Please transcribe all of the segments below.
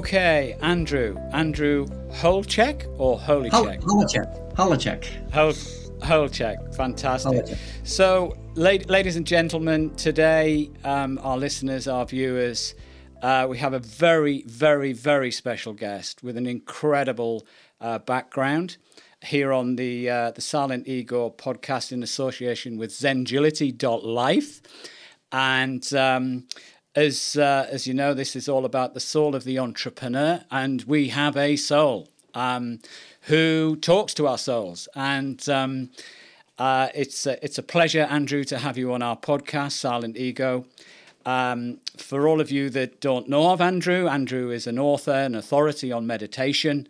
Okay, Andrew Holecek or Holecek? Holecek, fantastic. Holecek. So, ladies and gentlemen, today our listeners, our viewers, we have a very, very, very special guest with an incredible background here on the Silent Ego podcast in association with Zengility.life. And as you know, this is all about the soul of the entrepreneur, and we have a soul who talks to our souls. And it's a pleasure, Andrew, to have you on our podcast, Silent Ego. For all of you that don't know of Andrew, Andrew is an author, an authority on meditation,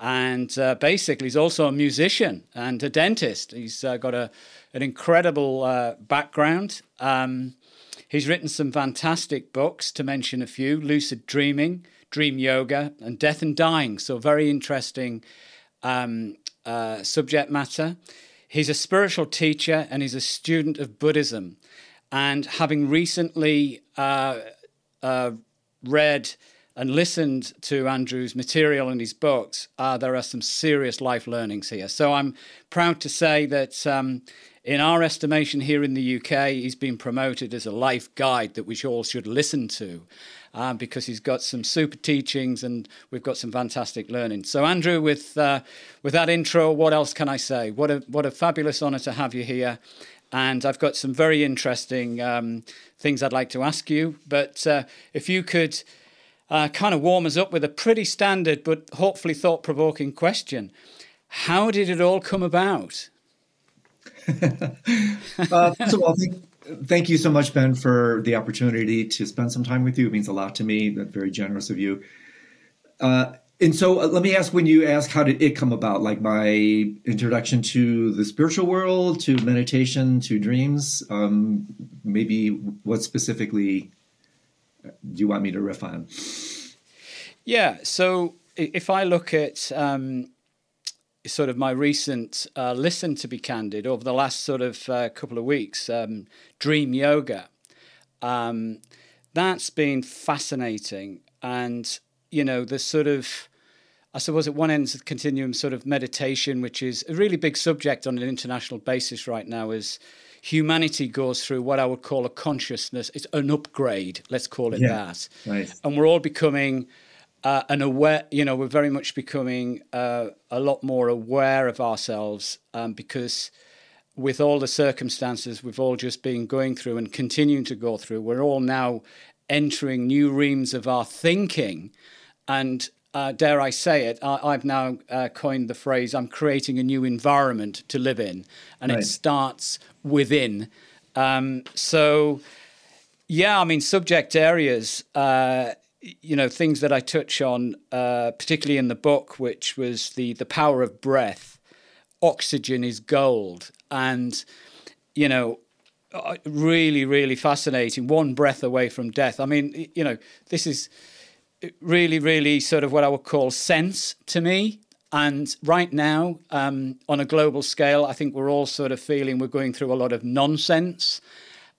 and basically he's also a musician and a dentist. He's got an incredible background. He's written some fantastic books, to mention a few: Lucid Dreaming, Dream Yoga, and Death and Dying. So very interesting subject matter. He's a spiritual teacher and he's a student of Buddhism. And having recently read and listened to Andrew's material and his books, there are some serious life learnings here. So I'm proud to say that in our estimation here in the UK, he's been promoted as a life guide that we all should listen to, because he's got some super teachings and we've got some fantastic learning. So Andrew, with that intro, what else can I say? What a fabulous honour to have you here. And I've got some very interesting things I'd like to ask you. But if you could kind of warm us up with a pretty standard but hopefully thought-provoking question. How did it all come about? Thank you so much, Ben, for the opportunity to spend some time with you. It means a lot to me. That's very generous of you. And so let me ask, when you ask how did it come about, like my introduction to the spiritual world, to meditation, to dreams, maybe what specifically do you want me to riff on? Yeah, so if I look at sort of my recent listen, to be candid, over the last sort of couple of weeks, Dream Yoga, that's been fascinating. And you know, the sort of, I suppose at one end of the continuum, sort of meditation, which is a really big subject on an international basis right now as humanity goes through what I would call a consciousness. It's an upgrade, let's call it that. Right. And we're all becoming we're very much becoming a lot more aware of ourselves, because with all the circumstances we've all just been going through and continuing to go through, we're all now entering new realms of our thinking. And dare I say it, I've now coined the phrase, I'm creating a new environment to live in. And It starts within. Subject areas, things that I touch on, particularly in the book, which was the power of breath, oxygen is gold. And, you know, really, really fascinating. One breath away from death. I mean, you know, this is really, really sort of what I would call sense to me. And right now, on a global scale, I think we're all sort of feeling we're going through a lot of nonsense.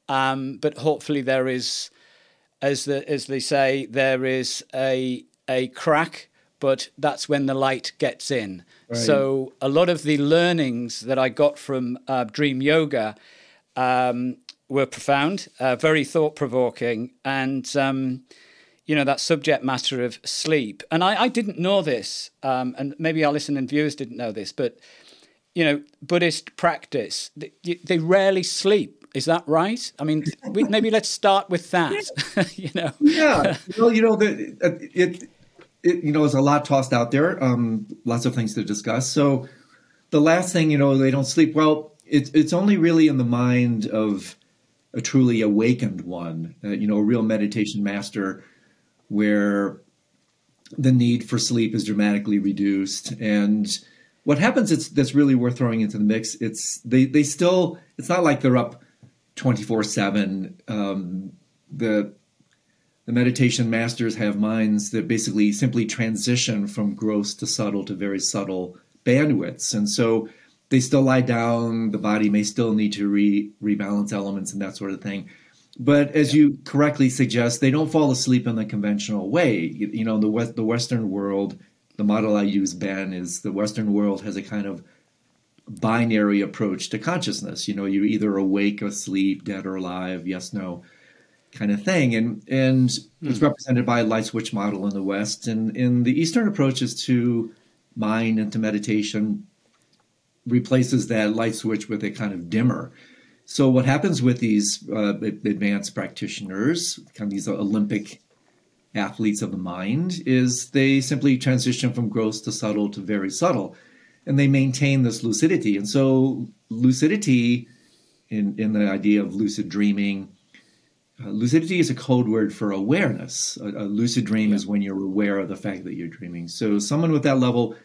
But hopefully there is, as they say, there is a crack, but that's when the light gets in. Right. So a lot of the learnings that I got from Dream Yoga were profound, very thought-provoking, and that subject matter of sleep. And I didn't know this, and maybe our listeners and viewers didn't know this, but you know, Buddhist practice, they rarely sleep. Is that right? I mean, maybe let's start with that. You know. Yeah. Well, you know, there's a lot tossed out there. Lots of things to discuss. So, the last thing, you know, they don't sleep well. It's only really in the mind of a truly awakened one, a real meditation master, where the need for sleep is dramatically reduced. And what happens, that's really worth throwing into the mix. It's not like they're up 24/7. The meditation masters have minds that basically simply transition from gross to subtle to very subtle bandwidths. And so they still lie down, the body may still need to rebalance elements and that sort of thing. But as you correctly suggest, they don't fall asleep in the conventional way. You know, the Western world, the model I use, Ben, is the Western world has a kind of binary approach to consciousness. You know, you're either awake or asleep, dead or alive, yes, no, kind of thing. And it's represented by a light switch model in the West. And the Eastern approach is to mind and to meditation, replaces that light switch with a kind of dimmer. So what happens with these advanced practitioners, kind of these Olympic athletes of the mind, is they simply transition from gross to subtle to very subtle, and they maintain this lucidity. And so lucidity, in the idea of lucid dreaming, lucidity is a code word for awareness. A lucid dream is when you're aware of the fact that you're dreaming. So someone with that level,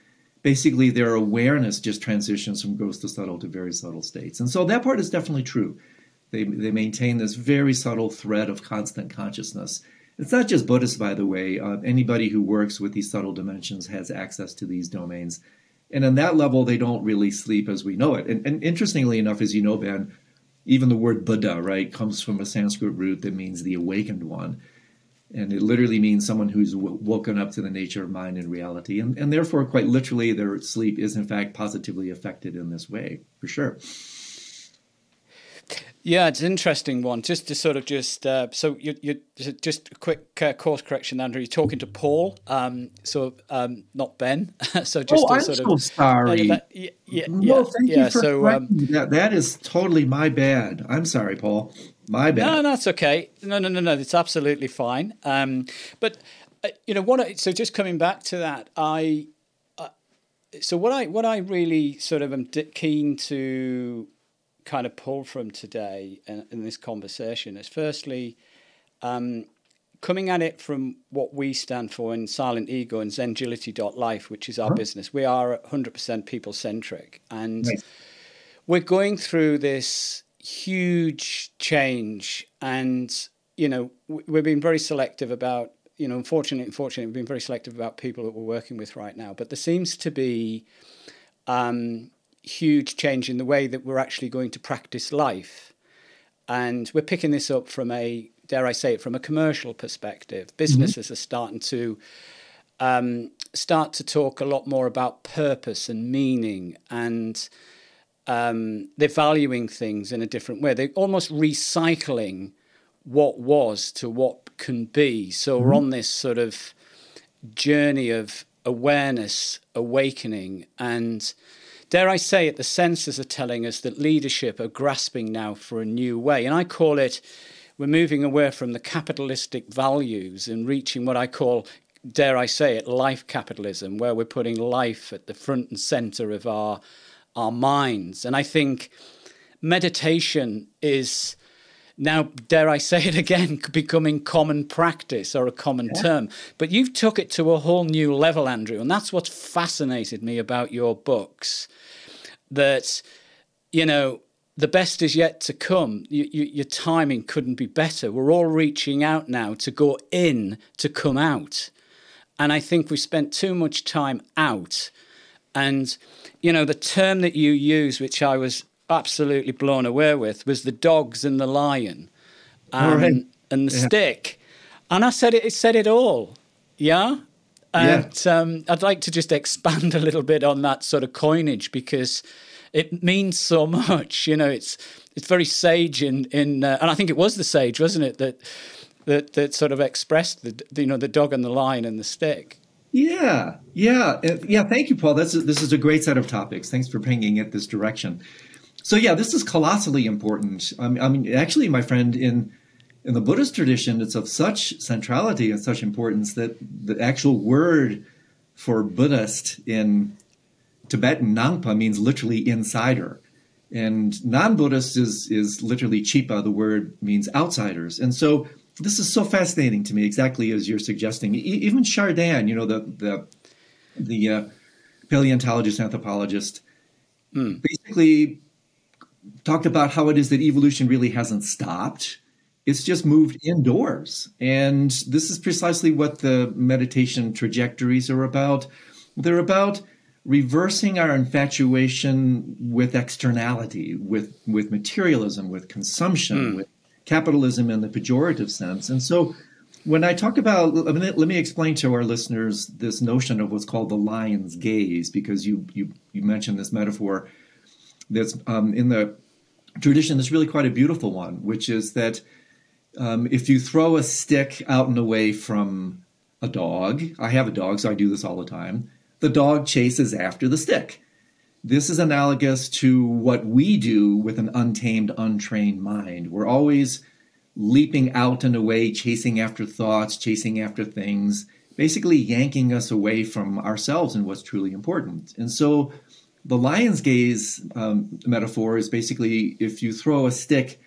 basically their awareness just transitions from gross to subtle to very subtle states. And so that part is definitely true. They maintain this very subtle thread of constant consciousness. It's not just Buddhists, by the way. Anybody who works with these subtle dimensions has access to these domains. And on that level, they don't really sleep as we know it. And interestingly enough, as you know, Ben, even the word Buddha, right, comes from a Sanskrit root that means the awakened one. And it literally means someone who's woken up to the nature of mind and reality. And therefore, quite literally, their sleep is, in fact, positively affected in this way, for sure. Yeah, it's an interesting one. Just to sort of so you just a quick course correction, Andrew. You're talking to Paul, not Ben. So just sorry. Thank you for correcting that. That is totally my bad. I'm sorry, Paul. My bad. No, that's okay. No. It's absolutely fine. So just coming back to that, what I really sort of am keen to kind of pull from today in this conversation is firstly coming at it from what we stand for in Silent Ego and Zengility.life, which is our business. We are 100% people-centric, and we're going through this huge change, and, you know, we've been very selective about, you know, unfortunately, we've been very selective about people that we're working with right now, but there seems to be huge change in the way that we're actually going to practice life. And we're picking this up from a, dare I say it, from a commercial perspective. Businesses are starting to talk a lot more about purpose and meaning, and they're valuing things in a different way. They're almost recycling what was to what can be. So we're on this sort of journey of awareness, awakening, and dare I say it, the senses are telling us that leadership are grasping now for a new way. And I call it, we're moving away from the capitalistic values and reaching what I call, dare I say it, life capitalism, where we're putting life at the front and center of our minds. And I think meditation is now, dare I say it again, becoming common practice or a common term. But you've took it to a whole new level, Andrew, and that's what's fascinated me about your books, that, you know, the best is yet to come. Your timing couldn't be better. We're all reaching out now to go in to come out. And I think we've spent too much time out. And, you know, the term that you use, which I was absolutely blown away with, was the dogs and the lion and the stick. And I said it said it all. Yeah. And I'd like to just expand a little bit on that sort of coinage, because it means so much. You know, it's very sage in and I think it was the sage, wasn't it, that sort of expressed the dog and the lion and the stick. Yeah. Thank you, Paul. This is a great set of topics. Thanks for bringing it this direction. So yeah, this is colossally important. I mean, actually, my friend, in the Buddhist tradition, it's of such centrality and such importance that the actual word for Buddhist in Tibetan, Nangpa, means literally insider. And non-Buddhist is literally Chippa. The word means outsiders. And so this is so fascinating to me, exactly as you're suggesting. Even Chardin, you know, the paleontologist, anthropologist, basically talked about how it is that evolution really hasn't stopped. It's just moved indoors. And this is precisely what the meditation trajectories are about. They're about reversing our infatuation with externality, with materialism, with consumption, with capitalism in the pejorative sense. And so when I talk about, let me explain to our listeners this notion of what's called the lion's gaze, because you mentioned this metaphor that's in the tradition that's really quite a beautiful one, which is that if you throw a stick out and away from a dog, I have a dog, so I do this all the time, the dog chases after the stick. This is analogous to what we do with an untamed, untrained mind. We're always leaping out and away, chasing after thoughts, chasing after things, basically yanking us away from ourselves and what's truly important. And so the lion's gaze metaphor is basically if you throw a stick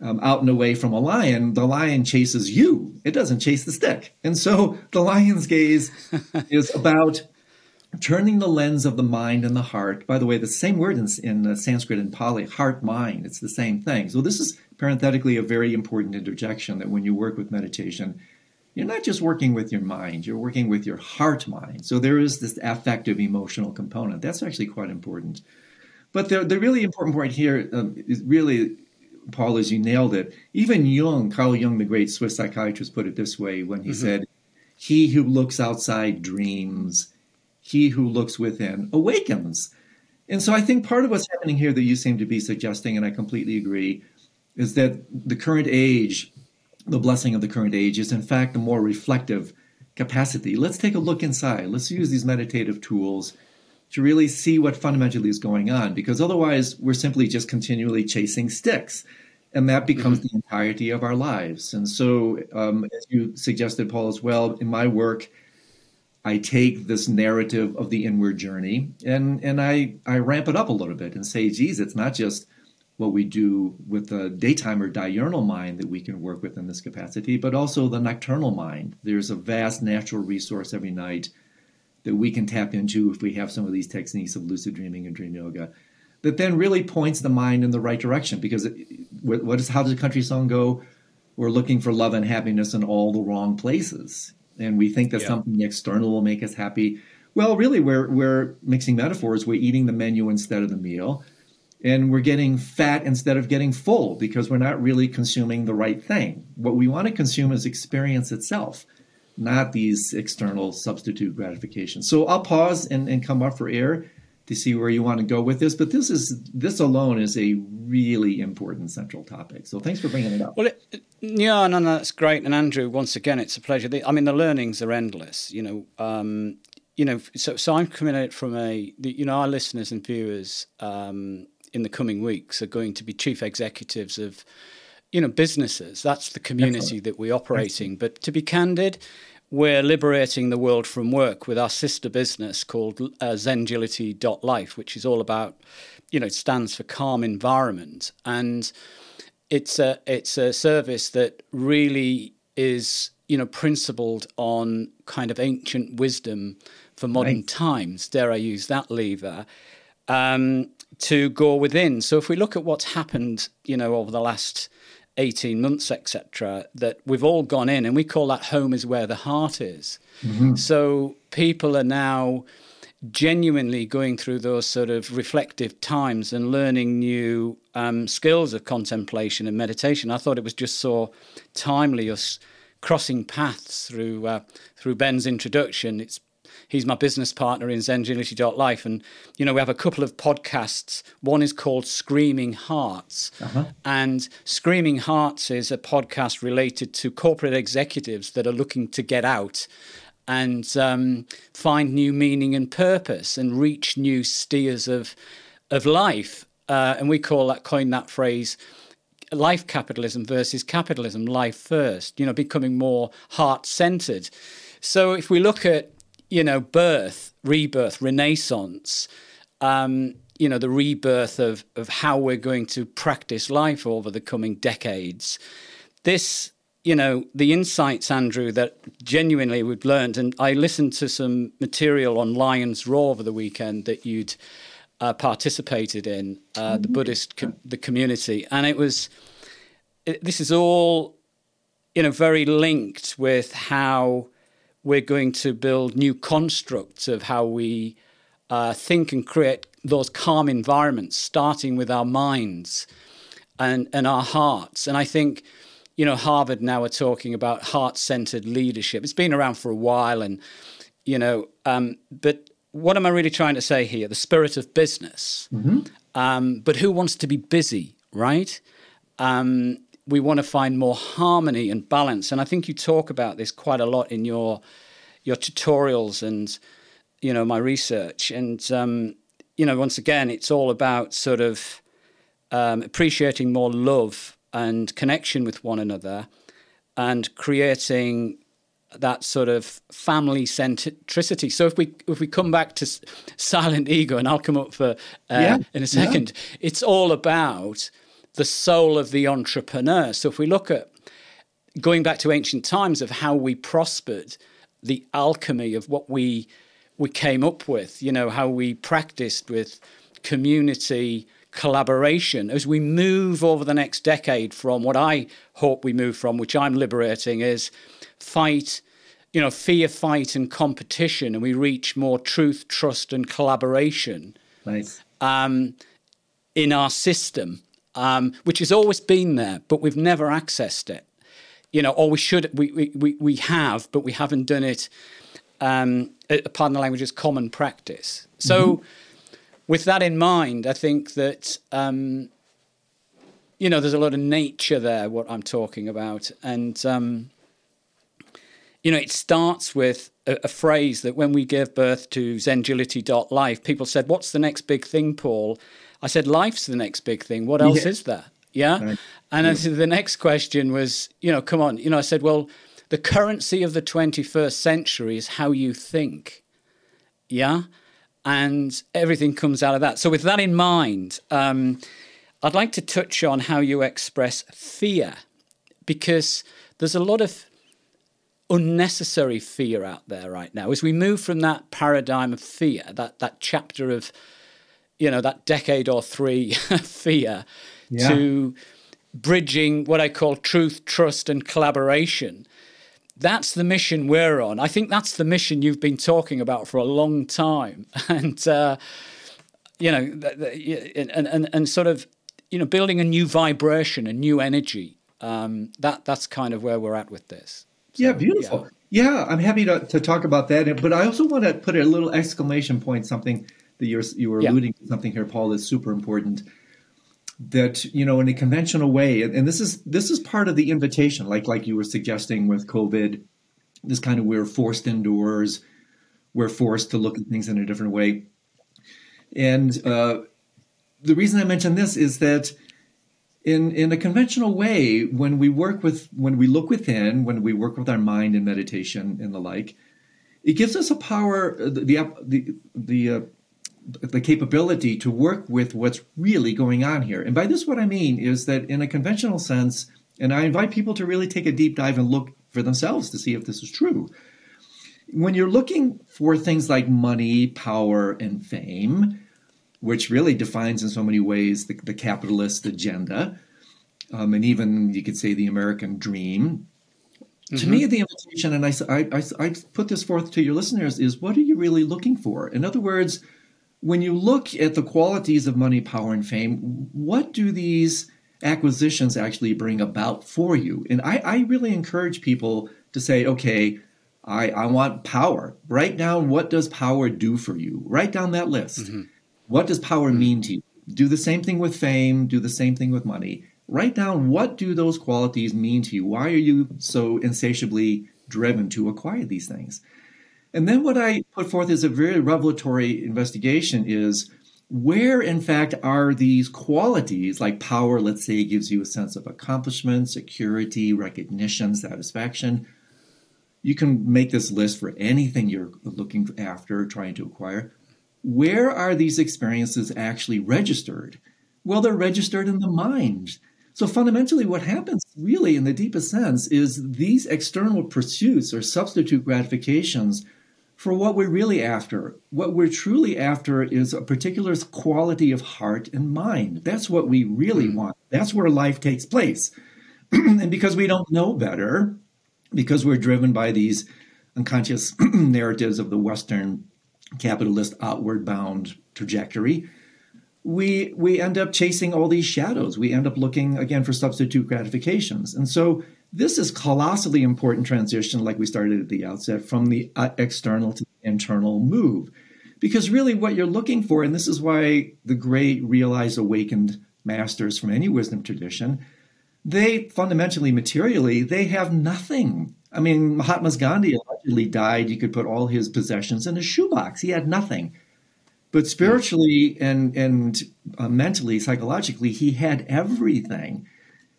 out and away from a lion, the lion chases you. It doesn't chase the stick. And so the lion's gaze is about turning the lens of the mind and the heart. By the way, the same word in Sanskrit and Pali, heart, mind, it's the same thing. So this is parenthetically a very important interjection that when you work with meditation, you're not just working with your mind, you're working with your heart mind. So there is this affective emotional component. That's actually quite important. But the really important point here is really, Paul, as you nailed it, even Jung, Carl Jung, the great Swiss psychiatrist, put it this way when he said, he who looks outside dreams, he who looks within awakens. And so I think part of what's happening here that you seem to be suggesting, and I completely agree, is that the current age, the blessing of the current age is in fact the more reflective capacity. Let's take a look inside. Let's use these meditative tools to really see what fundamentally is going on, because otherwise we're simply just continually chasing sticks, and that becomes the entirety of our lives. And so, as you suggested, Paul, as well, in my work, I take this narrative of the inward journey and I ramp it up a little bit and say, geez, it's not just what we do with the daytime or diurnal mind that we can work with in this capacity, but also the nocturnal mind. There's a vast natural resource every night that we can tap into if we have some of these techniques of lucid dreaming and dream yoga that then really points the mind in the right direction. Because how does the country song go? We're looking for love and happiness in all the wrong places. And we think that something external will make us happy. Well, really, we're mixing metaphors. We're eating the menu instead of the meal. And we're getting fat instead of getting full because we're not really consuming the right thing. What we want to consume is experience itself, not these external substitute gratifications. So I'll pause and come up for air to see where you want to go with this. But this alone is a really important central topic. So thanks for bringing it up. Well, that's great. And Andrew, once again, it's a pleasure. The learnings are endless. So I'm coming at it from our listeners and viewers in the coming weeks are going to be chief executives of businesses. That's the community that we operate in. But to be candid, we're liberating the world from work with our sister business called Zengility.life, which is all about, it stands for calm environment. And it's a service that really is, principled on kind of ancient wisdom for modern times. Dare I use that lever? To go within. So if we look at what's happened, over the last 18 months, etc., that we've all gone in, and we call that home is where the heart is. Mm-hmm. So people are now genuinely going through those sort of reflective times and learning new skills of contemplation and meditation. I thought it was just so timely, us crossing paths through Ben's introduction. He's my business partner in Zengility.life. And, we have a couple of podcasts. One is called Screaming Hearts. Uh-huh. And Screaming Hearts is a podcast related to corporate executives that are looking to get out and find new meaning and purpose and reach new spheres of life. And we coin that phrase, life capitalism versus capitalism, life first, becoming more heart-centered. So if we look at, birth, rebirth, renaissance, the rebirth of how we're going to practice life over the coming decades. This, the insights, Andrew, that genuinely we've learned, and I listened to some material on Lion's Roar over the weekend that you'd participated in, the Buddhist community. And it was, this is all, very linked with how we're going to build new constructs of how we think and create those calm environments, starting with our minds. and our hearts. And I think, you know, Harvard now are talking about heart-centered leadership. It's been around for a while, and, you know, but what am I really trying to say here? The spirit of business. Mm-hmm. But who wants to be busy, right? We want to find more harmony and balance. And I think you talk about this quite a lot in your tutorials and, you know, my research. And, you know, once again, it's all about sort of appreciating more love and connection with one another and creating that sort of family centricity. So if we come back to Silent Ego, and I'll come up for in a second, it's all about the soul of the entrepreneur. So if we look at going back to ancient times of how we prospered, the alchemy of what we came up with, you know, how we practiced with community collaboration, as we move over the next decade from what I hope we move from, which I'm liberating, is fight, you know, fear, fight, and competition, and we reach more truth, trust, and collaboration. Nice. In our system, which has always been there, but we've never accessed it. You know, or we should, we have, but we haven't done it, pardon the language, as common practice. So with that in mind, I think that, you know, there's a lot of nature there, what I'm talking about. And, you know, it starts with a phrase that when we gave birth to Zengility.life, people said, "What's the next big thing, Paul?" I said, "Life's the next big thing. What else is there?" Yeah. Right. And I said, the next question was, you know, come on. You know, I said, well, the currency of the 21st century is how you think. Yeah. And everything comes out of that. So with that in mind, I'd like to touch on how you express fear, because there's a lot of unnecessary fear out there right now. As we move from that paradigm of fear, that chapter of, you know, that decade or three fear to bridging what I call truth, trust, and collaboration. That's the mission we're on. I think that's the mission you've been talking about for a long time. And, you know, and sort of, you know, building a new vibration, a new energy. That's kind of where we're at with this. So, yeah, beautiful. Yeah, I'm happy to talk about that. But I also want to put a little exclamation point, something that you were alluding to something here, Paul, that's super important. That, you know, in a conventional way, and this is part of the invitation, like you were suggesting with COVID, this kind of we're forced indoors, we're forced to look at things in a different way. And the reason I mention this is that in a conventional way, when we work with our mind in meditation and the like, it gives us a power, the capability to work with what's really going on here. And by this, what I mean is that in a conventional sense, and I invite people to really take a deep dive and look for themselves to see if this is true. When you're looking for things like money, power, and fame, which really defines in so many ways the capitalist agenda, and even you could say the American dream, to me, the invitation, and I put this forth to your listeners, is what are you really looking for? In other words, when you look at the qualities of money, power, and fame, what do these acquisitions actually bring about for you? And I really encourage people to say, okay, I want power. Write down, what does power do for you? Write down that list. Mm-hmm. What does power mean to you? Do the same thing with fame. Do the same thing with money. Write down, what do those qualities mean to you? Why are you so insatiably driven to acquire these things? And then what I put forth as a very revelatory investigation is, where, in fact, are these qualities, like power, let's say, gives you a sense of accomplishment, security, recognition, satisfaction. You can make this list for anything you're looking after, trying to acquire. Where are these experiences actually registered? Well, they're registered in the mind. So fundamentally, what happens really in the deepest sense is these external pursuits or substitute gratifications for what we're really after. What we're truly after is a particular quality of heart and mind. That's what we really want. That's where life takes place. And because we don't know better, because we're driven by these unconscious narratives of the Western capitalist outward bound trajectory, we end up chasing all these shadows. We end up looking, again, for substitute gratifications. And so this is colossally important transition, like we started at the outset, from the external to the internal move. Because really what you're looking for, and this is why the great realized awakened masters from any wisdom tradition, they fundamentally, materially, they have nothing. I mean, Mahatma Gandhi allegedly died. You could put all his possessions in a shoebox. He had nothing. But spiritually and mentally, psychologically, he had everything.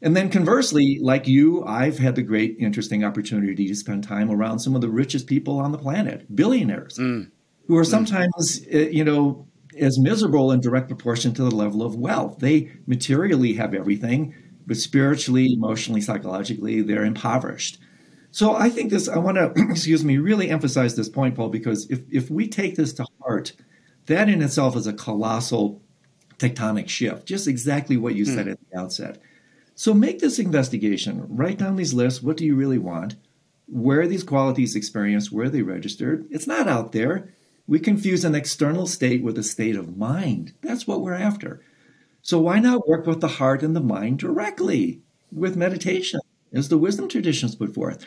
And then conversely, like you, I've had the great, interesting opportunity to spend time around some of the richest people on the planet, billionaires, who are sometimes, you know, as miserable in direct proportion to the level of wealth. They materially have everything, but spiritually, emotionally, psychologically, they're impoverished. So I think this, I want to, really emphasize this point, Paul, because if we take this to heart, that in itself is a colossal tectonic shift, just exactly what you said at the outset. So make this investigation. Write down these lists. What do you really want? Where are these qualities experienced? Where are they registered? It's not out there. We confuse an external state with a state of mind. That's what we're after. So why not work with the heart and the mind directly with meditation, as the wisdom traditions put forth?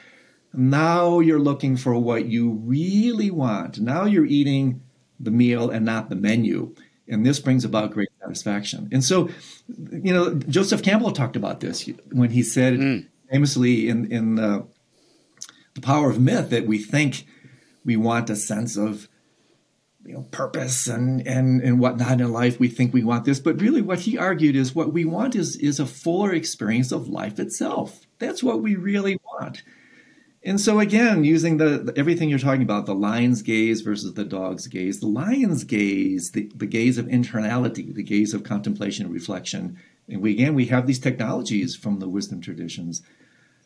Now you're looking for what you really want. Now you're eating the meal and not the menu. And this brings about great satisfaction. And so, you know, Joseph Campbell talked about this when he said famously in The Power of Myth that we think we want a sense of, you know, purpose and whatnot in life. We think we want this. But really what he argued is what we want is a fuller experience of life itself. That's what we really want. And so again, using the everything you're talking about, the lion's gaze versus the dog's gaze, the lion's gaze, the gaze of internality, the gaze of contemplation and reflection. And we have these technologies from the wisdom traditions.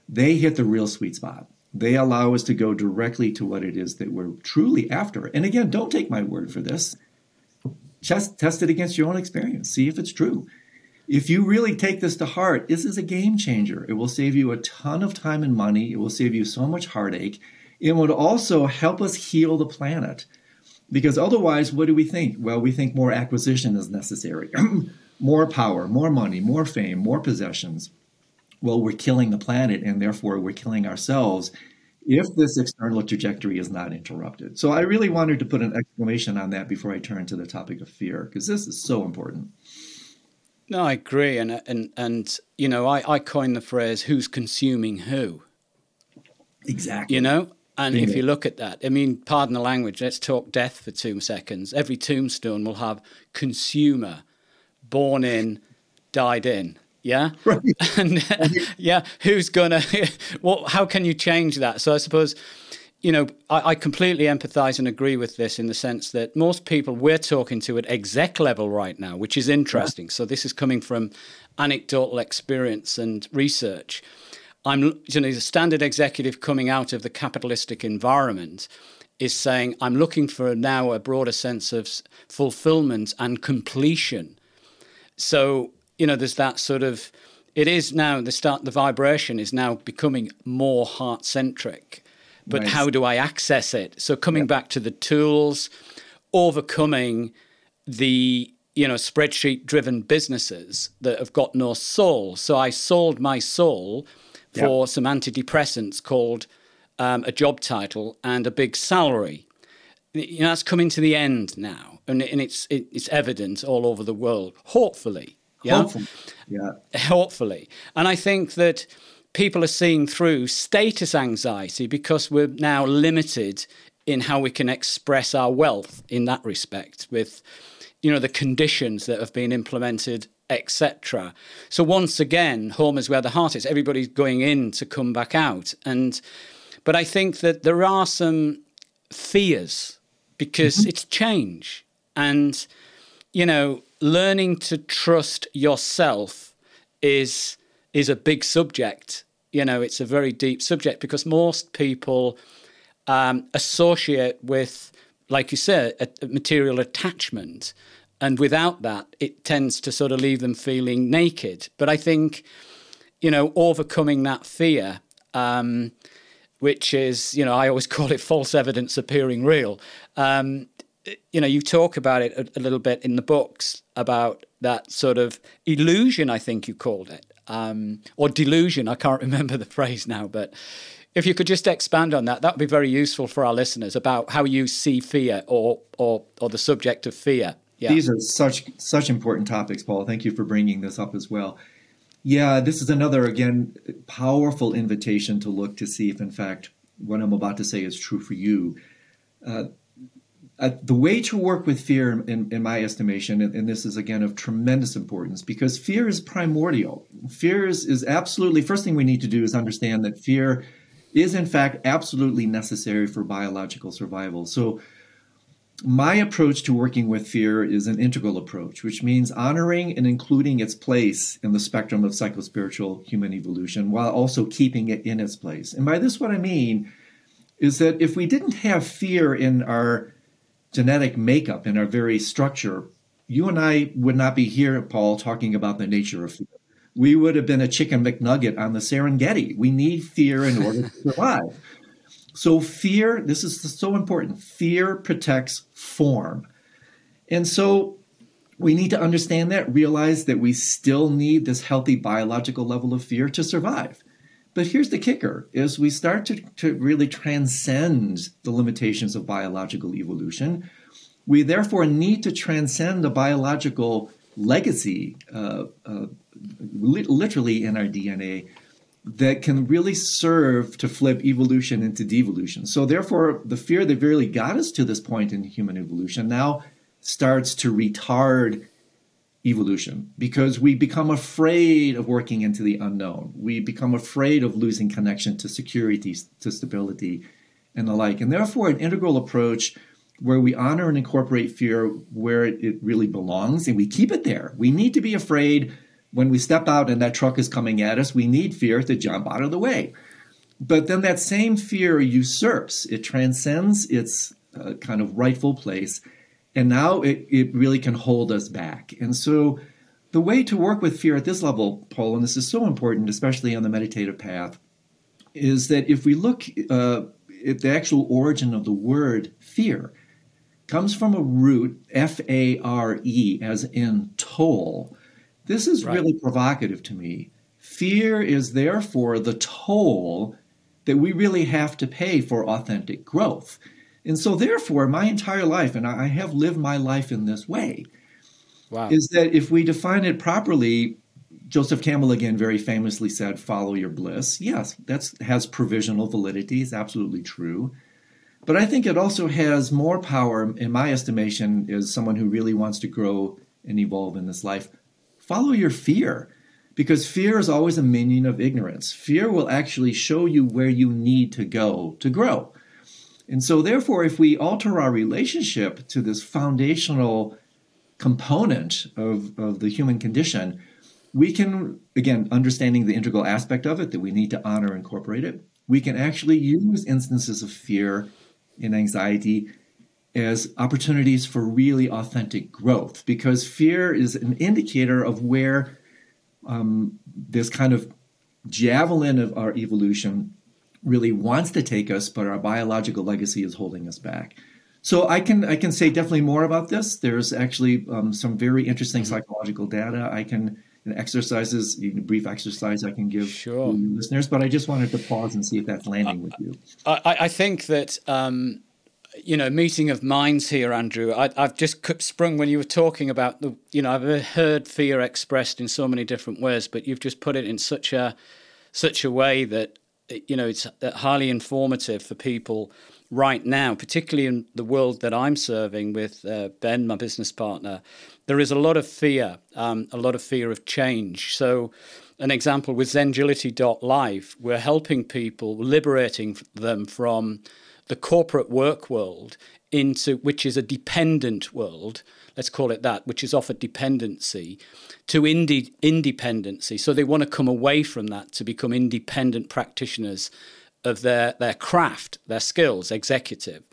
They hit the real sweet spot. They allow us to go directly to what it is that we're truly after. And again, don't take my word for this. Just test it against your own experience. See if it's true. If you really take this to heart, this is a game changer. It will save you a ton of time and money. It will save you so much heartache. It would also help us heal the planet. Because otherwise, what do we think? Well, we think more acquisition is necessary. More power, more money, more fame, more possessions. Well, we're killing the planet, and therefore we're killing ourselves if this external trajectory is not interrupted. So I really wanted to put an exclamation on that before I turn to the topic of fear, because this is so important. No, I agree. And you know, I coined the phrase, who's consuming who? Exactly. You know, and if you look at that, I mean, pardon the language, let's talk death for 2 seconds. Every tombstone will have consumer, born in, died in. Yeah. Right. And yeah, who's going to, well, how can you change that? So I suppose, you know, I completely empathize and agree with this in the sense that most people we're talking to at exec level right now, which is interesting. Yeah. So this is coming from anecdotal experience and research. The standard executive coming out of the capitalistic environment is saying, I'm looking for now a broader sense of fulfillment and completion. So, you know, there's that sort of, it is now the vibration is now becoming more heart centric. But nice. How do I access it? So coming back to the tools, overcoming the, you know, spreadsheet-driven businesses that have got no soul. So I sold my soul for some antidepressants called a job title and a big salary. You know, that's coming to the end now, and it's evident all over the world. Hopefully, hopefully, and I think that. People are seeing through status anxiety because we're now limited in how we can express our wealth in that respect with, you know, the conditions that have been implemented, etc. So once again, home is where the heart is. Everybody's going in to come back out. But I think that there are some fears because it's change. And, you know, learning to trust yourself is a big subject. You know, it's a very deep subject because most people associate with, like you said, a material attachment. And without that, it tends to sort of leave them feeling naked. But I think, you know, overcoming that fear, which is, you know, I always call it false evidence appearing real, you know, you talk about it a little bit in the books about that sort of illusion, I think you called it, or delusion. I can't remember the phrase now, but if you could just expand on that, that would be very useful for our listeners about how you see fear or the subject of fear. Yeah. These are such important topics, Paul. Thank you for bringing this up as well. Yeah, this is another, again, powerful invitation to look to see if, in fact, what I'm about to say is true for you. The way to work with fear, in my estimation, and this is, again, of tremendous importance, because fear is primordial. Fear is absolutely, first thing we need to do is understand that fear is, in fact, absolutely necessary for biological survival. So my approach to working with fear is an integral approach, which means honoring and including its place in the spectrum of psychospiritual human evolution while also keeping it in its place. And by this, what I mean is that if we didn't have fear in our genetic makeup, in our very structure, you and I would not be here, Paul, talking about the nature of fear. We would have been a chicken McNugget on the Serengeti. We need fear in order to survive. So fear, this is so important, fear protects form. And so we need to understand that, realize that we still need this healthy biological level of fear to survive. But here's the kicker, is we start to really transcend the limitations of biological evolution. We therefore need to transcend the biological legacy, literally in our DNA, that can really serve to flip evolution into devolution. So therefore, the fear that really got us to this point in human evolution now starts to retard evolution because we become afraid of working into the unknown. We become afraid of losing connection to security, to stability, and the like. And therefore, an integral approach where we honor and incorporate fear where it really belongs and we keep it there. We need to be afraid. When we step out and that truck is coming at us, we need fear to jump out of the way. But then that same fear usurps. It transcends its kind of rightful place, and now it really can hold us back. And so the way to work with fear at this level, Paul, and this is so important, especially on the meditative path, is that if we look at the actual origin of the word fear, comes from a root, F-A-R-E, as in toll. This is really provocative to me. Fear is therefore the toll that we really have to pay for authentic growth. And so therefore, my entire life, and I have lived my life in this way, is that if we define it properly, Joseph Campbell again very famously said, follow your bliss. Yes, that has provisional validity. It's absolutely true. But I think it also has more power, in my estimation, as someone who really wants to grow and evolve in this life. Follow your fear, because fear is always a minion of ignorance. Fear will actually show you where you need to go to grow. And so therefore, if we alter our relationship to this foundational component of the human condition, we can, again, understanding the integral aspect of it, that we need to honor and incorporate it, we can actually use instances of fear and anxiety as opportunities for really authentic growth, because fear is an indicator of where this kind of javelin of our evolution really wants to take us, but our biological legacy is holding us back. So I can say definitely more about this. There's actually some very interesting psychological data brief exercise I can give to listeners, but I just wanted to pause and see if that's landing with you. I think that you know, meeting of minds here, Andrew. I've just sprung when you were talking about the, you know, I've heard fear expressed in so many different ways, but you've just put it in such a way that, you know, it's highly informative for people right now, particularly in the world that I'm serving with Ben, my business partner. There is a lot of fear of change. So an example with Zengility.life, we're helping people, liberating them from the corporate work world into, which is a dependent world, let's call it that, which is offered dependency, to independency. So they want to come away from that to become independent practitioners of their craft, their skills, executive,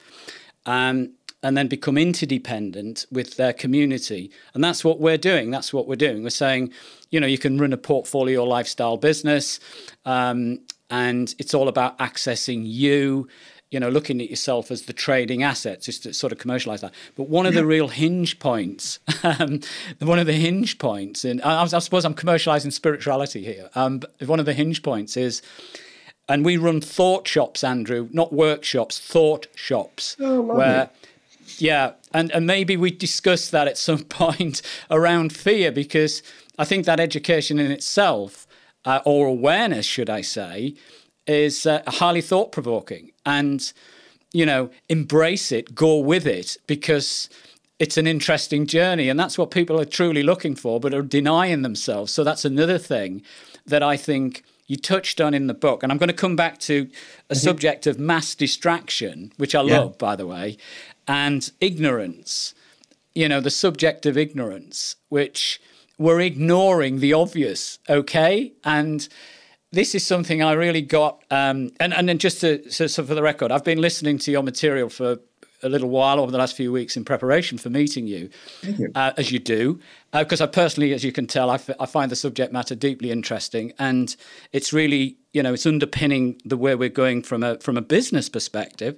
and then become interdependent with their community. And that's what we're doing. We're saying, you know, you can run a portfolio lifestyle business, and it's all about accessing you. looking at yourself as the trading assets, is to sort of commercialize that. But one of the real hinge points, and I suppose I'm commercializing spirituality here, but one of the hinge points is, and we run thought shops, Andrew, not workshops, thought shops. Oh, lovely. Where, yeah, and maybe we discuss that at some point around fear, because I think that education in itself, or awareness, should I say, is highly thought-provoking. And, embrace it, go with it, because it's an interesting journey. And that's what people are truly looking for, but are denying themselves. So that's another thing that I think you touched on in the book. And I'm going to come back to a subject of mass distraction, which I love, by the way, and ignorance, the subject of ignorance, which we're ignoring the obvious, okay? And this is something I really got, and then just so for the record, I've been listening to your material for a little while over the last few weeks in preparation for meeting you. Thank you. As you do, because I personally, as you can tell, I find the subject matter deeply interesting, and it's really, it's underpinning the way we're going from a business perspective.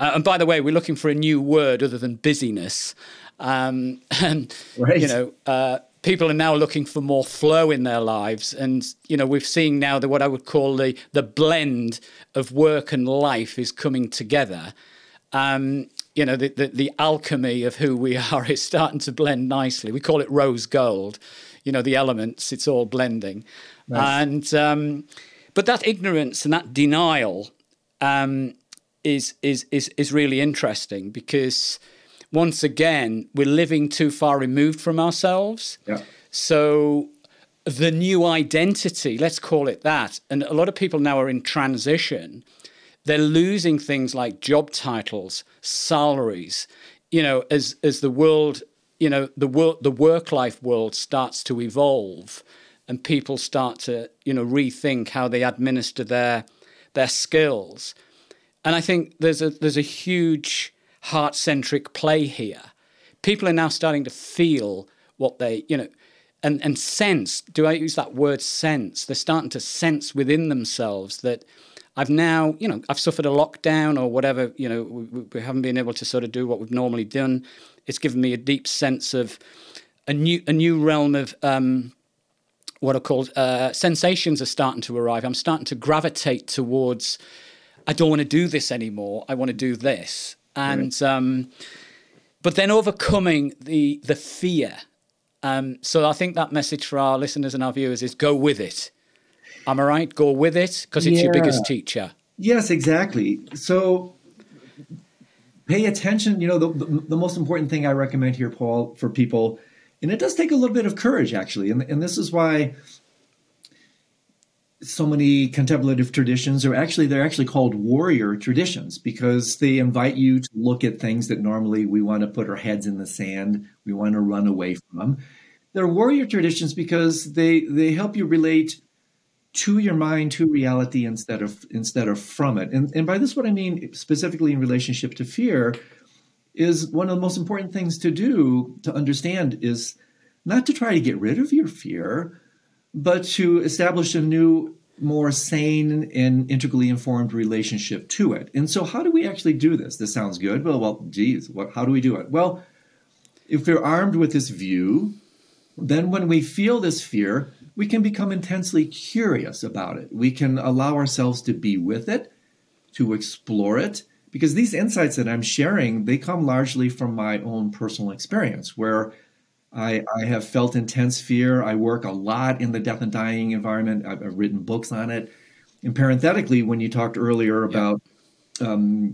And by the way, we're looking for a new word other than busyness, and right. People are now looking for more flow in their lives. And, we're seeing now that what I would call the blend of work and life is coming together. The alchemy of who we are is starting to blend nicely. We call it rose gold, the elements, it's all blending. Nice. And but that ignorance and that denial is really interesting, because once again, we're living too far removed from ourselves. Yeah. So the new identity, let's call it that, and a lot of people now are in transition. They're losing things like job titles, salaries, as the world, the work-life world starts to evolve, and people start to, rethink how they administer their skills. And I think there's a huge heart-centric play here. People are now starting to feel what they, and sense. Do I use that word sense? They're starting to sense within themselves that I've now, I've suffered a lockdown or whatever, we haven't been able to sort of do what we've normally done. It's given me a deep sense of a new realm of what are called sensations are starting to arrive. I'm starting to gravitate towards, I don't want to do this anymore. I want to do this. And but then overcoming the fear. So I think that message for our listeners and our viewers is go with it. Am I right? Go with it, because it's your biggest teacher. Yes, exactly. So pay attention. The most important thing I recommend here, Paul, for people, and it does take a little bit of courage, actually. And this is why so many contemplative traditions are actually called warrior traditions, because they invite you to look at things that normally we want to put our heads in the sand, we want to run away from. They're warrior traditions because they help you relate to your mind, to reality, instead of from it. And by this, what I mean specifically in relationship to fear is one of the most important things to do to understand is not to try to get rid of your fear, but to establish a new, more sane and integrally informed relationship to it. And so how do we actually do this? This sounds good. Well, geez, how do we do it? Well, if we're armed with this view, then when we feel this fear, we can become intensely curious about it. We can allow ourselves to be with it, to explore it, because these insights that I'm sharing, they come largely from my own personal experience, where I have felt intense fear. I work a lot in the death and dying environment. I've written books on it. And parenthetically, when you talked earlier about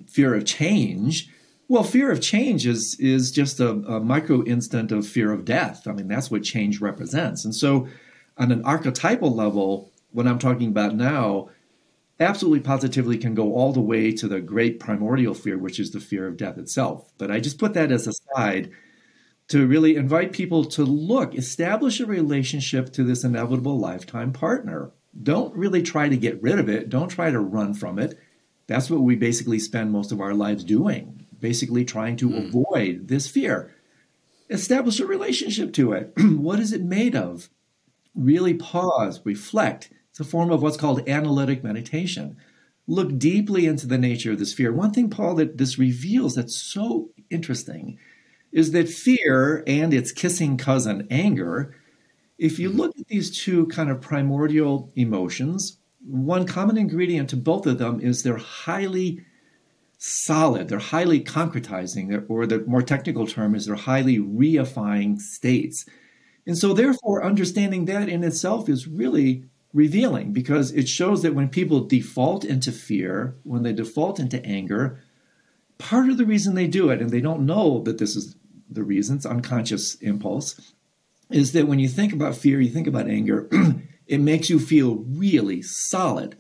fear of change, well, fear of change is just a micro instant of fear of death. I mean, that's what change represents. And so on an archetypal level, what I'm talking about now absolutely positively can go all the way to the great primordial fear, which is the fear of death itself. But I just put that as a side to really invite people to establish a relationship to this inevitable lifetime partner. Don't really try to get rid of it. Don't try to run from it. That's what we basically spend most of our lives doing, basically trying to avoid this fear. Establish a relationship to it. What is it made of? Really pause, reflect. It's a form of what's called analytic meditation. look deeply into the nature of this fear. One thing, Paul, that this reveals that's so interesting is that fear and its kissing cousin, anger, if you look at these two kind of primordial emotions, one common ingredient to both of them is they're highly solid, they're highly concretizing, or the more technical term is they're highly reifying states. And so therefore, understanding that in itself is really revealing, because it shows that when people default into fear, when they default into anger, part of the reason they do it, and they don't know that this is the reason, it's unconscious impulse, is that when you think about fear, you think about anger, it makes you feel really solid.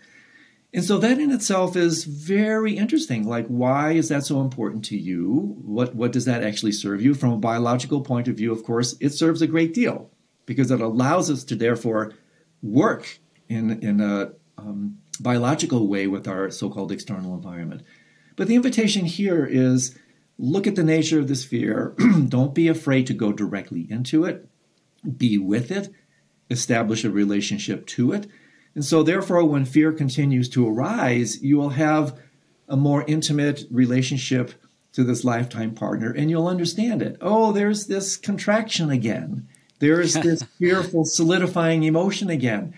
And so that in itself is very interesting. Like, why is that so important to you? What does that actually serve you? From a biological point of view, of course, it serves a great deal, because it allows us to therefore work in a biological way with our so-called external environment. But the invitation here is, look at the nature of this fear. Don't be afraid to go directly into it. Be with it. Establish a relationship to it. And so therefore, when fear continues to arise, you will have a more intimate relationship to this lifetime partner, and you'll understand it. Oh, there's this contraction again. There's this fearful solidifying emotion again.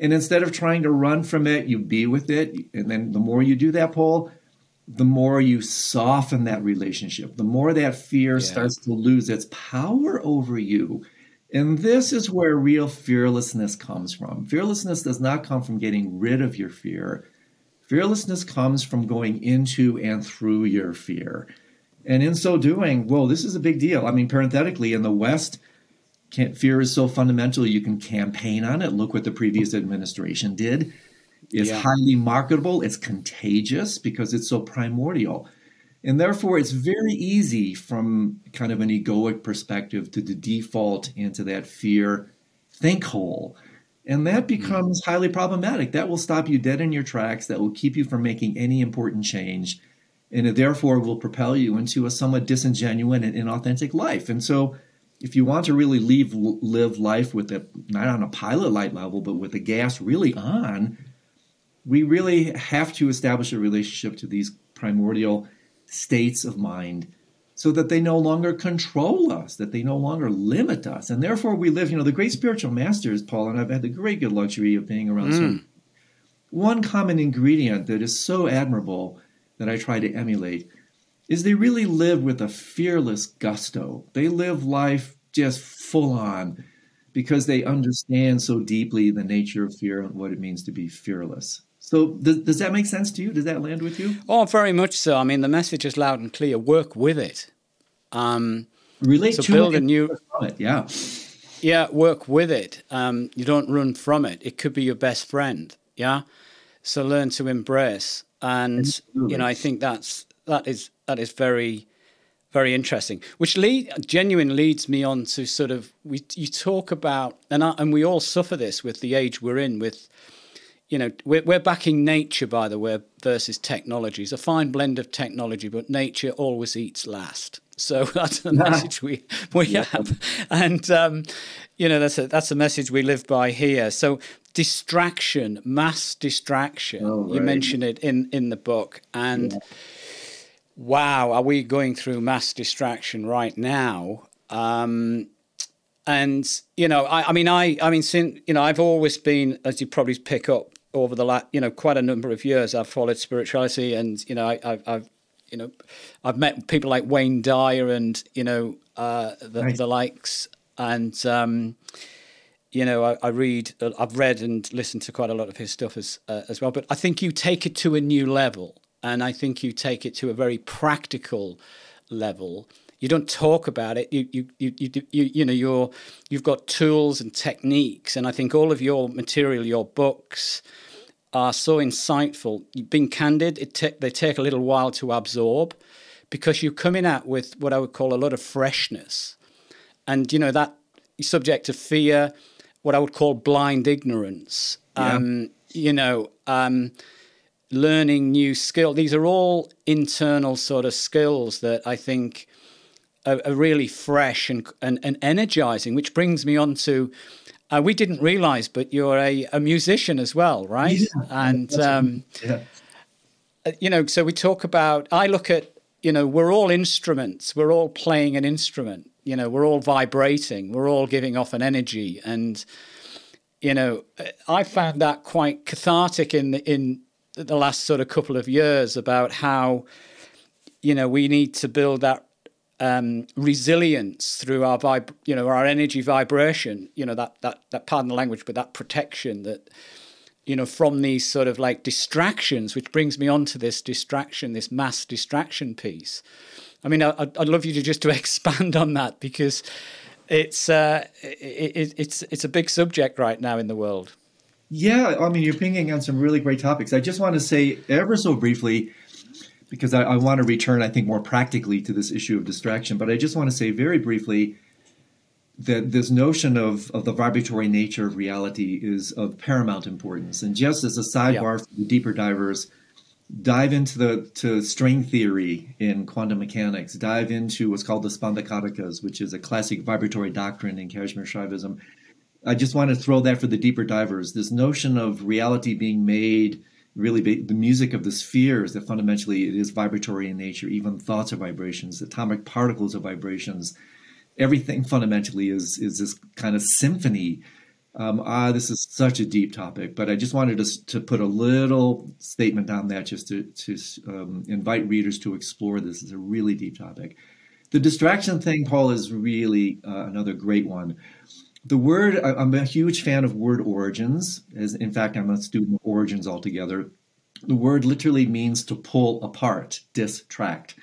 And instead of trying to run from it, you be with it. And then the more you do that, Paul, the more you soften that relationship, the more that fear starts to lose its power over you. And this is where real fearlessness comes from. Fearlessness does not come from getting rid of your fear. Fearlessness comes from going into and through your fear. And in so doing, whoa, this is a big deal. I mean, parenthetically, in the West, fear is so fundamental, you can campaign on it. Look what the previous administration did. It's highly marketable. It's contagious because it's so primordial. And therefore, it's very easy from kind of an egoic perspective to default into that fear sinkhole. And that becomes highly problematic. That will stop you dead in your tracks. That will keep you from making any important change. And it therefore will propel you into a somewhat disingenuous and inauthentic life. And so if you want to really live life with a, not on a pilot light level, but with the gas really on, we really have to establish a relationship to these primordial states of mind, so that they no longer control us, that they no longer limit us. And therefore we live, the great spiritual masters, Paul, and I've had the great good luxury of being around some. One common ingredient that is so admirable that I try to emulate is they really live with a fearless gusto. They live life just full on because they understand so deeply the nature of fear and what it means to be fearless. So does that make sense to you? Does that land with you? Oh, very much so. I mean, the message is loud and clear. Work with it. Relate so to build it. Yeah, work with it. You don't run from it. It could be your best friend, yeah? So learn to embrace. And, I think that is very, very interesting, which genuinely leads me on to sort of, you talk about, and we all suffer this with the age we're in, with... we're backing nature, by the way, versus technology. It's a fine blend of technology, but nature always eats last. So that's the message we have. And, that's a message we live by here. So distraction, mass distraction, you mention it in the book. And wow, are we going through mass distraction right now? I've always been, as you probably pick up over the last, quite a number of years, I've followed spirituality, and I've met people like Wayne Dyer and the likes, and I've read and listened to quite a lot of his stuff as well. But I think you take it to a new level, and I think you take it to a very practical level. You don't talk about it. You've got tools and techniques, and I think all of your material, your books, are so insightful. You've been candid. They take a little while to absorb, because you're coming out with what I would call a lot of freshness, and that subject of fear, what I would call blind ignorance. Yeah. Learning new skill. These are all internal sort of skills that I think are really fresh and energizing, which brings me on to, we didn't realize, but you're a musician as well, right? Yeah, and you know, so we talk about, I look at, you know, we're all instruments, we're all playing an instrument, you know, we're all vibrating, we're all giving off an energy. And, you know, I found that quite cathartic in the last sort of couple of years about how, you know, we need to build that resilience through our our energy vibration, you know, that pardon the language, but that protection that, you know, from these sort of like distractions, which brings me on to this distraction, this mass distraction piece. I mean, I'd love you to expand on that, because it's a big subject right now in the world. Yeah, I mean, you're pinging on some really great topics. I just want to say ever so briefly, because I want to return, I think, more practically to this issue of distraction, but I just want to say very briefly that this notion of the vibratory nature of reality is of paramount importance. And just as a sidebar for the deeper divers, dive into to string theory in quantum mechanics, dive into what's called the Spandakadakas, which is a classic vibratory doctrine in Kashmir Shaivism. I just want to throw that for the deeper divers. This notion of reality being made, really the music of the spheres, that fundamentally it is vibratory in nature. Even thoughts are vibrations, atomic particles are vibrations. Everything fundamentally is this kind of symphony. This is such a deep topic, but I just wanted to put a little statement on that just to invite readers to explore this. It's a really deep topic. The distraction thing, Paul, is really another great one. The word, I'm a huge fan of word origins, as in fact, I'm a student of origins altogether. The word literally means to pull apart, distract.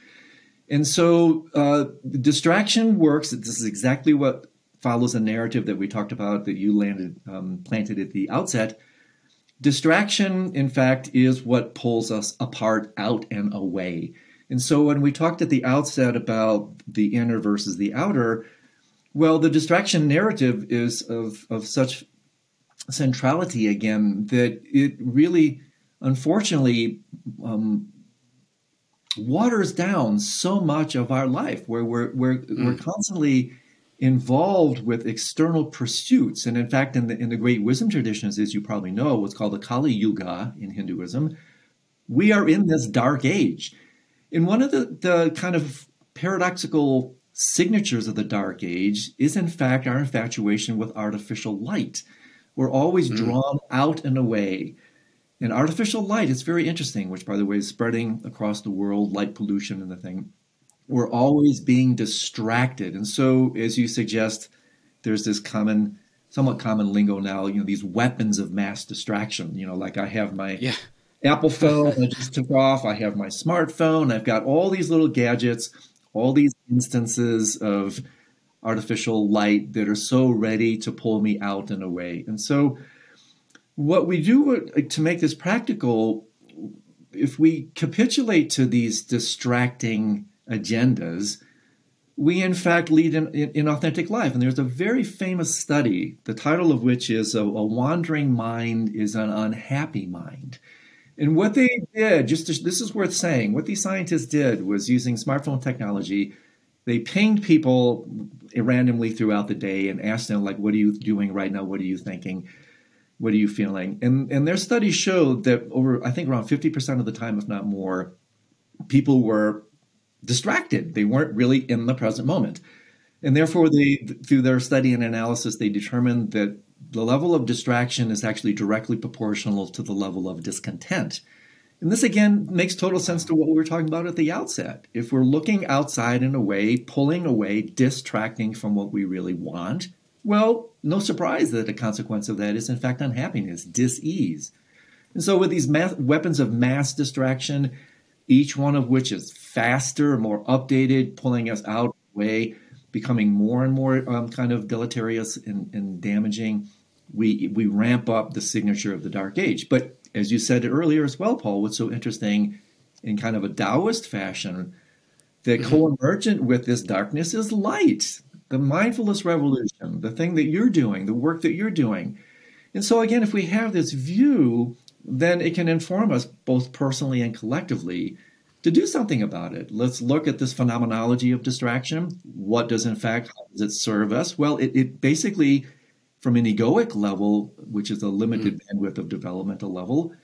And so distraction works. This is exactly what follows a narrative that we talked about that you planted at the outset. Distraction, in fact, is what pulls us apart, out and away. And so when we talked at the outset about the inner versus the outer, well, the distraction narrative is of such centrality, again, that it really, unfortunately, waters down so much of our life, where we're constantly involved with external pursuits. And in fact, in the great wisdom traditions, as you probably know, what's called the Kali Yuga in Hinduism, we are in this dark age. And one of the kind of paradoxical signatures of the dark age is, in fact, our infatuation with artificial light. We're always drawn out and away. And artificial light, it's very interesting, which, by the way, is spreading across the world, light pollution and the thing. We're always being distracted. And so, as you suggest, there's this somewhat common lingo now, you know, these weapons of mass distraction. You know, like I have my Apple phone, I just took off. I have my smartphone. I've got all these little gadgets, all these instances of artificial light that are so ready to pull me out and away. And so what we do to make this practical, if we capitulate to these distracting agendas, we in fact lead an inauthentic life. And there's a very famous study, the title of which is A Wandering Mind is an Unhappy Mind. And what they did, this is worth saying, what these scientists did was, using smartphone technology, they pinged people randomly throughout the day and asked them, like, what are you doing right now? What are you thinking? What are you feeling? And their study showed that over, I think, around 50% of the time, if not more, people were distracted. They weren't really in the present moment. And therefore, through their study and analysis, they determined that the level of distraction is actually directly proportional to the level of discontent. And this, again, makes total sense to what we were talking about at the outset. If we're looking outside in a way, pulling away, distracting from what we really want, well, no surprise that the consequence of that is, in fact, unhappiness, dis-ease. And so with these weapons of mass distraction, each one of which is faster, more updated, pulling us out of the way, becoming more and more kind of deleterious and damaging, we ramp up the signature of the dark age. But as you said earlier as well, Paul, what's so interesting in kind of a Taoist fashion, that co-emergent with this darkness is light, the mindfulness revolution, the thing that you're doing, the work that you're doing. And so again, if we have this view, then it can inform us both personally and collectively to do something about it. Let's look at this phenomenology of distraction. What does, in fact, how does it serve us? Well, it basically, from an egoic level, which is a limited bandwidth of developmental level,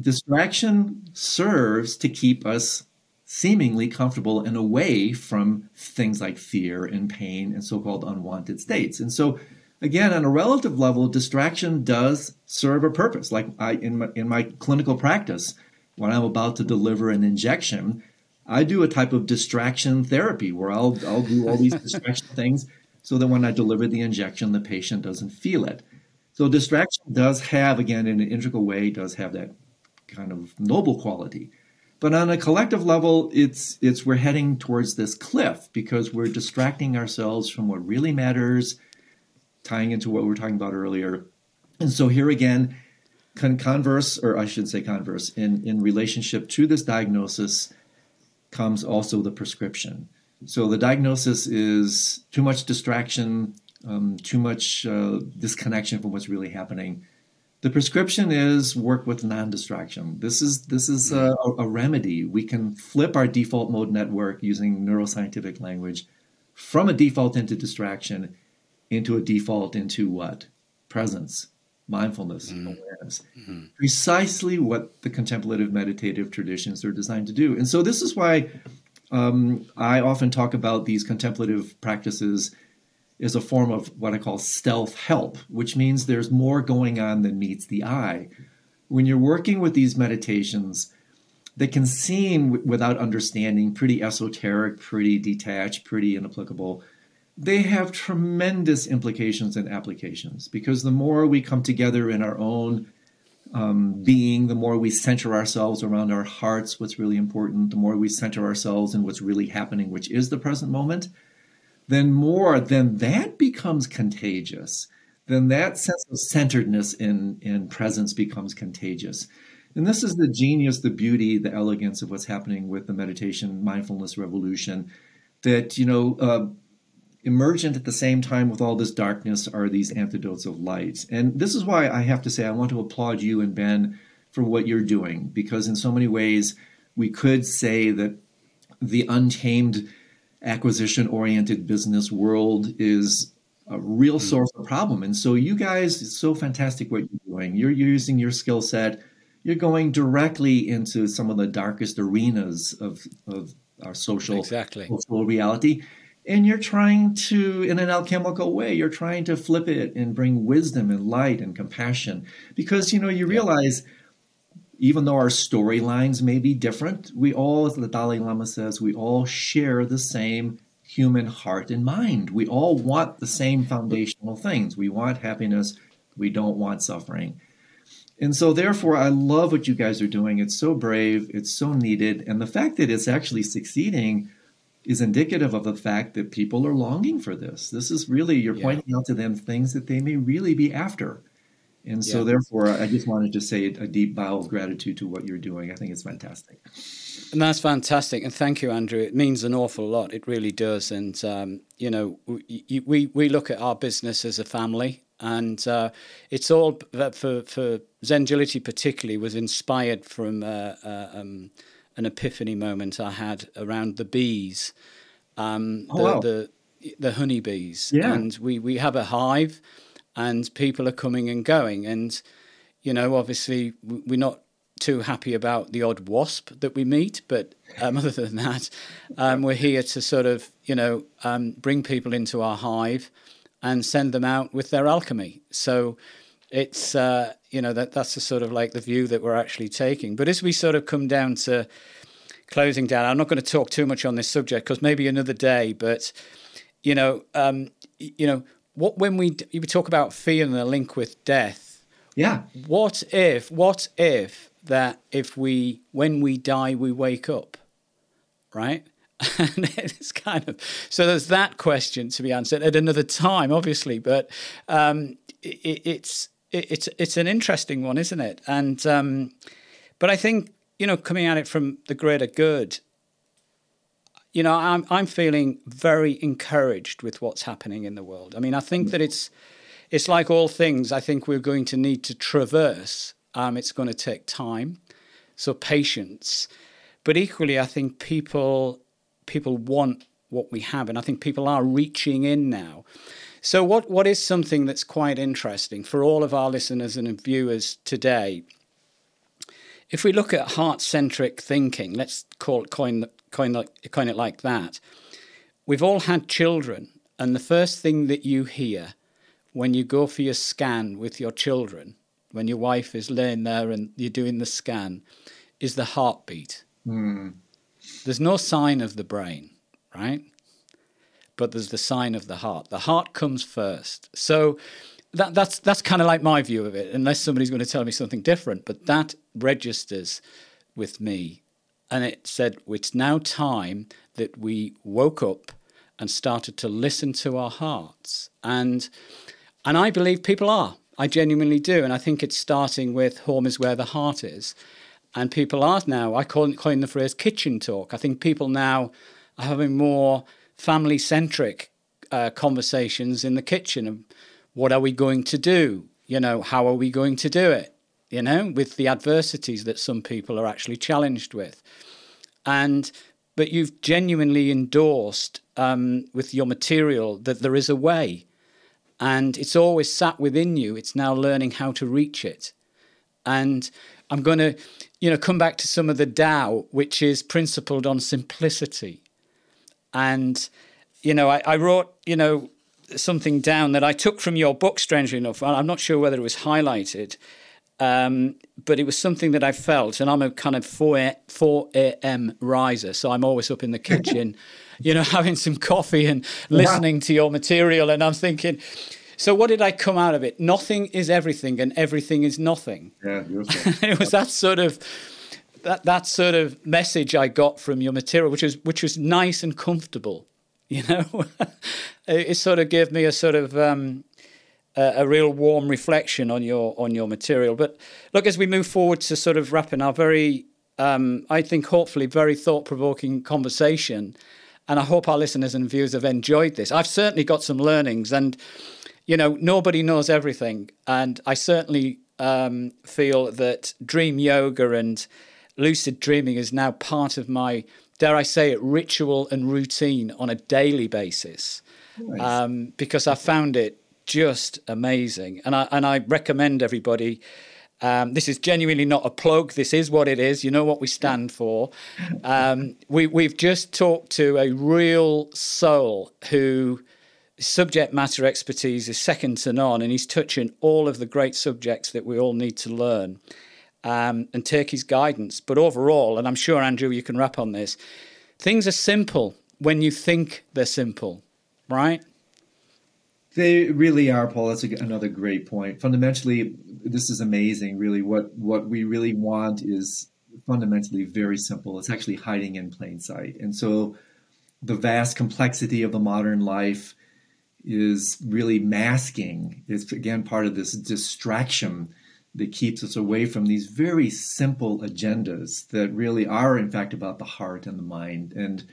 Distraction serves to keep us seemingly comfortable and away from things like fear and pain and so-called unwanted states. And so, again, on a relative level, distraction does serve a purpose. Like in my clinical practice, when I'm about to deliver an injection, I do a type of distraction therapy where I'll do all these distraction things so that when I deliver the injection, the patient doesn't feel it. So distraction does have, again, in an integral way, does have that kind of noble quality. But on a collective level, it's we're heading towards this cliff because we're distracting ourselves from what really matters, tying into what we were talking about earlier. And so here again, converse, in relationship to this diagnosis comes also the prescription. So the diagnosis is too much distraction, too much disconnection from what's really happening. The prescription is work with non-distraction. This is a remedy. We can flip our default mode network using neuroscientific language from a default into distraction into a default into what? Presence, mindfulness, awareness. Mm-hmm. Precisely what the contemplative meditative traditions are designed to do. And so this is why I often talk about these contemplative practices is a form of what I call stealth help, which means there's more going on than meets the eye. When you're working with these meditations, they can seem, without understanding, pretty esoteric, pretty detached, pretty inapplicable. They have tremendous implications and applications because the more we come together in our own being, the more we center ourselves around our hearts, what's really important, the more we center ourselves in what's really happening, which is the present moment, then that becomes contagious. Then that sense of centeredness in presence becomes contagious. And this is the genius, the beauty, the elegance of what's happening with the meditation mindfulness revolution that, emergent at the same time with all this darkness are these antidotes of light. And this is why I have to say I want to applaud you and Ben for what you're doing, because in so many ways we could say that the untamed acquisition-oriented business world is a real source of problem. And so you guys, it's so fantastic what you're doing. You're using your skill set. You're going directly into some of the darkest arenas of our social reality. And you're trying to, in an alchemical way, you're trying to flip it and bring wisdom and light and compassion. Because, you realize, even though our storylines may be different, we all, as the Dalai Lama says, we all share the same human heart and mind. We all want the same foundational things. We want happiness. We don't want suffering. And so therefore, I love what you guys are doing. It's so brave. It's so needed. And the fact that it's actually succeeding is indicative of the fact that people are longing for this. This is really, you're pointing out to them things that they may really be after. And so therefore, I just wanted to say a deep bow of gratitude to what you're doing. I think it's fantastic. And that's fantastic. And thank you, Andrew. It means an awful lot. It really does. And, we look at our business as a family. And it's all for Zengility particularly was inspired from an epiphany moment I had around the bees, the honey bees. Yeah. And we have a hive. And people are coming and going. And, obviously we're not too happy about the odd wasp that we meet. But other than that, we're here to sort of, bring people into our hive and send them out with their alchemy. So it's, that's the sort of like the view that we're actually taking. But as we sort of come down to closing down, I'm not going to talk too much on this subject because maybe another day. But, when we talk about fear and the link with death, what if that if we, when we die, we wake up, right? And it's kind of, so there's that question to be answered at another time, obviously, but it's an interesting one, isn't it? And but I think, coming at it from the greater good, I'm feeling very encouraged with what's happening in the world. I mean, I think that it's like all things. I think we're going to need to traverse. It's going to take time, so patience. But equally, I think people want what we have, and I think people are reaching in now. So what is something that's quite interesting for all of our listeners and viewers today If we look at heart-centric thinking, let's coin it like that. We've all had children, and the first thing that you hear when you go for your scan with your children, when your wife is laying there and you're doing the scan, is the heartbeat. Mm. There's no sign of the brain, right? But there's the sign of the heart. The heart comes first. So that's kind of like my view of it, unless somebody's going to tell me something different. But that registers with me. And it said, it's now time that we woke up and started to listen to our hearts. And I believe people are. I genuinely do. And I think it's starting with home is where the heart is. And people are now, I coined the phrase kitchen talk. I think people now are having more family-centric conversations in the kitchen. Of what are we going to do? You know, how are we going to do it? You know, with the adversities that some people are actually challenged with. But you've genuinely endorsed with your material that there is a way. And it's always sat within you. It's now learning how to reach it. And I'm going to, come back to some of the Tao, which is principled on simplicity. And, I wrote, something down that I took from your book, strangely enough. I'm not sure whether it was highlighted, but it was something that I felt. And I'm a kind of 4 a.m. riser, so I'm always up in the kitchen, having some coffee and listening to your material. And I'm thinking, so what did I come out of it? Nothing is everything and everything is nothing. Yeah, it was that sort of message I got from your material, which was nice and comfortable. It sort of gave me a sort of a real warm reflection on your material. But look, as we move forward to sort of wrapping our very, I think, hopefully very thought-provoking conversation, and I hope our listeners and viewers have enjoyed this. I've certainly got some learnings, and nobody knows everything, and I certainly feel that dream yoga and lucid dreaming is now part of my, dare I say it, ritual and routine on a daily basis. Nice. Because I found it just amazing. And I recommend everybody, this is genuinely not a plug. This is what it is. You know what we stand for. We've just talked to a real soul who subject matter expertise is second to none, and he's touching all of the great subjects that we all need to learn. And take his guidance. But overall, and I'm sure, Andrew, you can wrap on this, things are simple when you think they're simple, right? They really are, Paul. That's another great point. Fundamentally, this is amazing, really. What we really want is fundamentally very simple. It's actually hiding in plain sight. And so the vast complexity of the modern life is really masking. It's, again, part of this distraction that keeps us away from these very simple agendas that really are, in fact, about the heart and the mind. And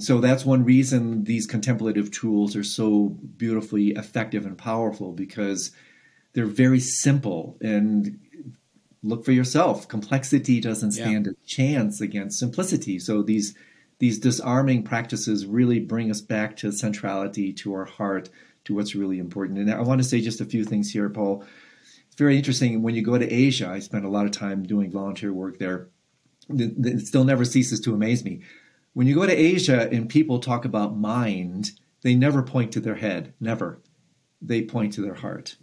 so that's one reason these contemplative tools are so beautifully effective and powerful, because they're very simple. And look for yourself. Complexity doesn't stand a chance against simplicity. So these disarming practices really bring us back to centrality, to our heart, to what's really important. And I want to say just a few things here, Paul. Very interesting. When you go to Asia, I spent a lot of time doing volunteer work there. It still never ceases to amaze me. When you go to Asia and people talk about mind, they never point to their head. Never. They point to their heart.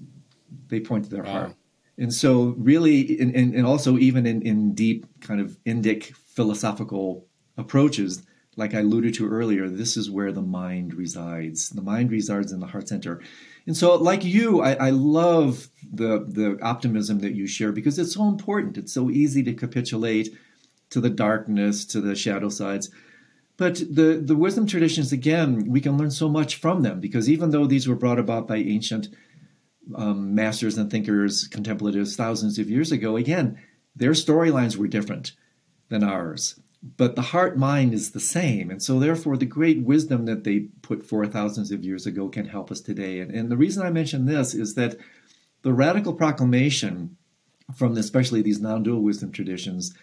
Wow. And so really, and also even in deep kind of Indic philosophical approaches, like I alluded to earlier, this is where the mind resides. The mind resides in the heart center. And so like you, I love the optimism that you share, because it's so important. It's so easy to capitulate to the darkness, to the shadow sides. But the wisdom traditions, again, we can learn so much from them, because even though these were brought about by ancient masters and thinkers, contemplatives, thousands of years ago, again, their storylines were different than ours. But the heart-mind is the same. And so therefore, the great wisdom that they put forth thousands of years ago can help us today. And the reason I mention this is that the radical proclamation from especially these non-dual wisdom traditions,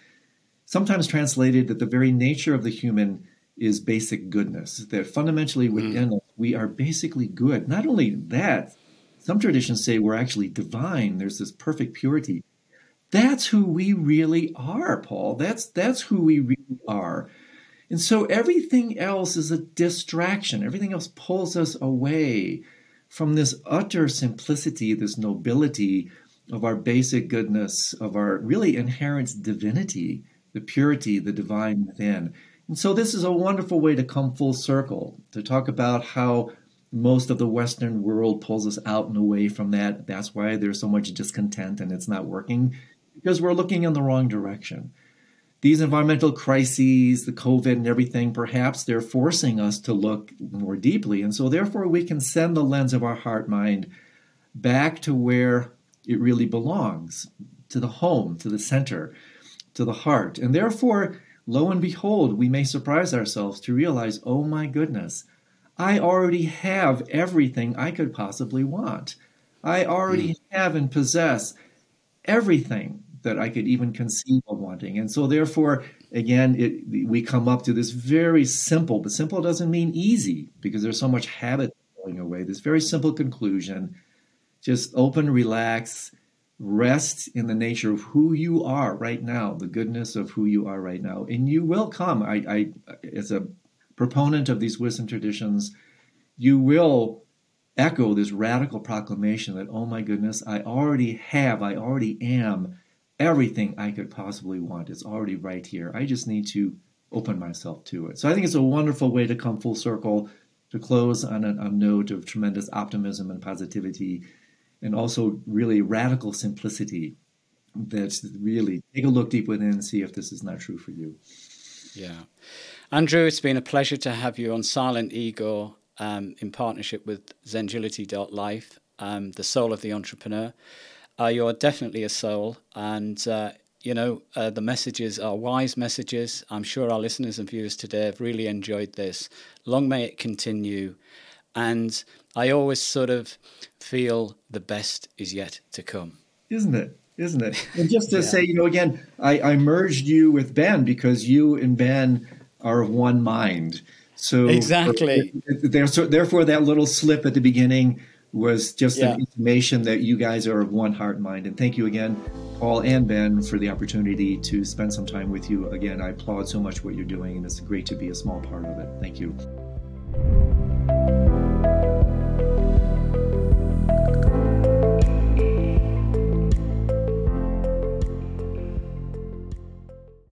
sometimes translated that the very nature of the human is basic goodness, that fundamentally within us, we are basically good. Not only that, some traditions say we're actually divine. There's this perfect purity. That's who we really are, Paul. That's who we really are. And so everything else is a distraction. Everything else pulls us away from this utter simplicity, this nobility of our basic goodness, of our really inherent divinity, the purity, the divine within. And so this is a wonderful way to come full circle, to talk about how most of the Western world pulls us out and away from that. That's why there's so much discontent and it's not working, because we're looking in the wrong direction. These environmental crises, the COVID and everything, perhaps they're forcing us to look more deeply. And so therefore we can send the lens of our heart mind back to where it really belongs, to the home, to the center, to the heart. And therefore, lo and behold, we may surprise ourselves to realize, oh my goodness, I already have everything I could possibly want. I already have and possess everything that I could even conceive of wanting. And so therefore, again, we come up to this very simple, but simple doesn't mean easy because there's so much habit going away. This very simple conclusion, just open, relax, rest in the nature of who you are right now, the goodness of who you are right now. And you will come, I as a proponent of these wisdom traditions, you will echo this radical proclamation that, oh my goodness, I already am everything I could possibly want. It's already right here. I just need to open myself to it. So I think it's a wonderful way to come full circle, to close on a note of tremendous optimism and positivity, and also really radical simplicity. That's really, take a look deep within and see if this is not true for you. Yeah. Andrew, it's been a pleasure to have you on Silent Igor in partnership with Zengility.life, the soul of the entrepreneur. You're definitely a soul, and the messages are wise messages. I'm sure our listeners and viewers today have really enjoyed this. Long may it continue. And I always sort of feel the best is yet to come. Isn't it? And just to say, again, I merged you with Ben because you and Ben are of one mind. So exactly. Therefore, that little slip at the beginning was just an intimation that you guys are of one heart and mind. And thank you again, Paul and Ben, for the opportunity to spend some time with you. Again, I applaud so much what you're doing, and it's great to be a small part of it. Thank you.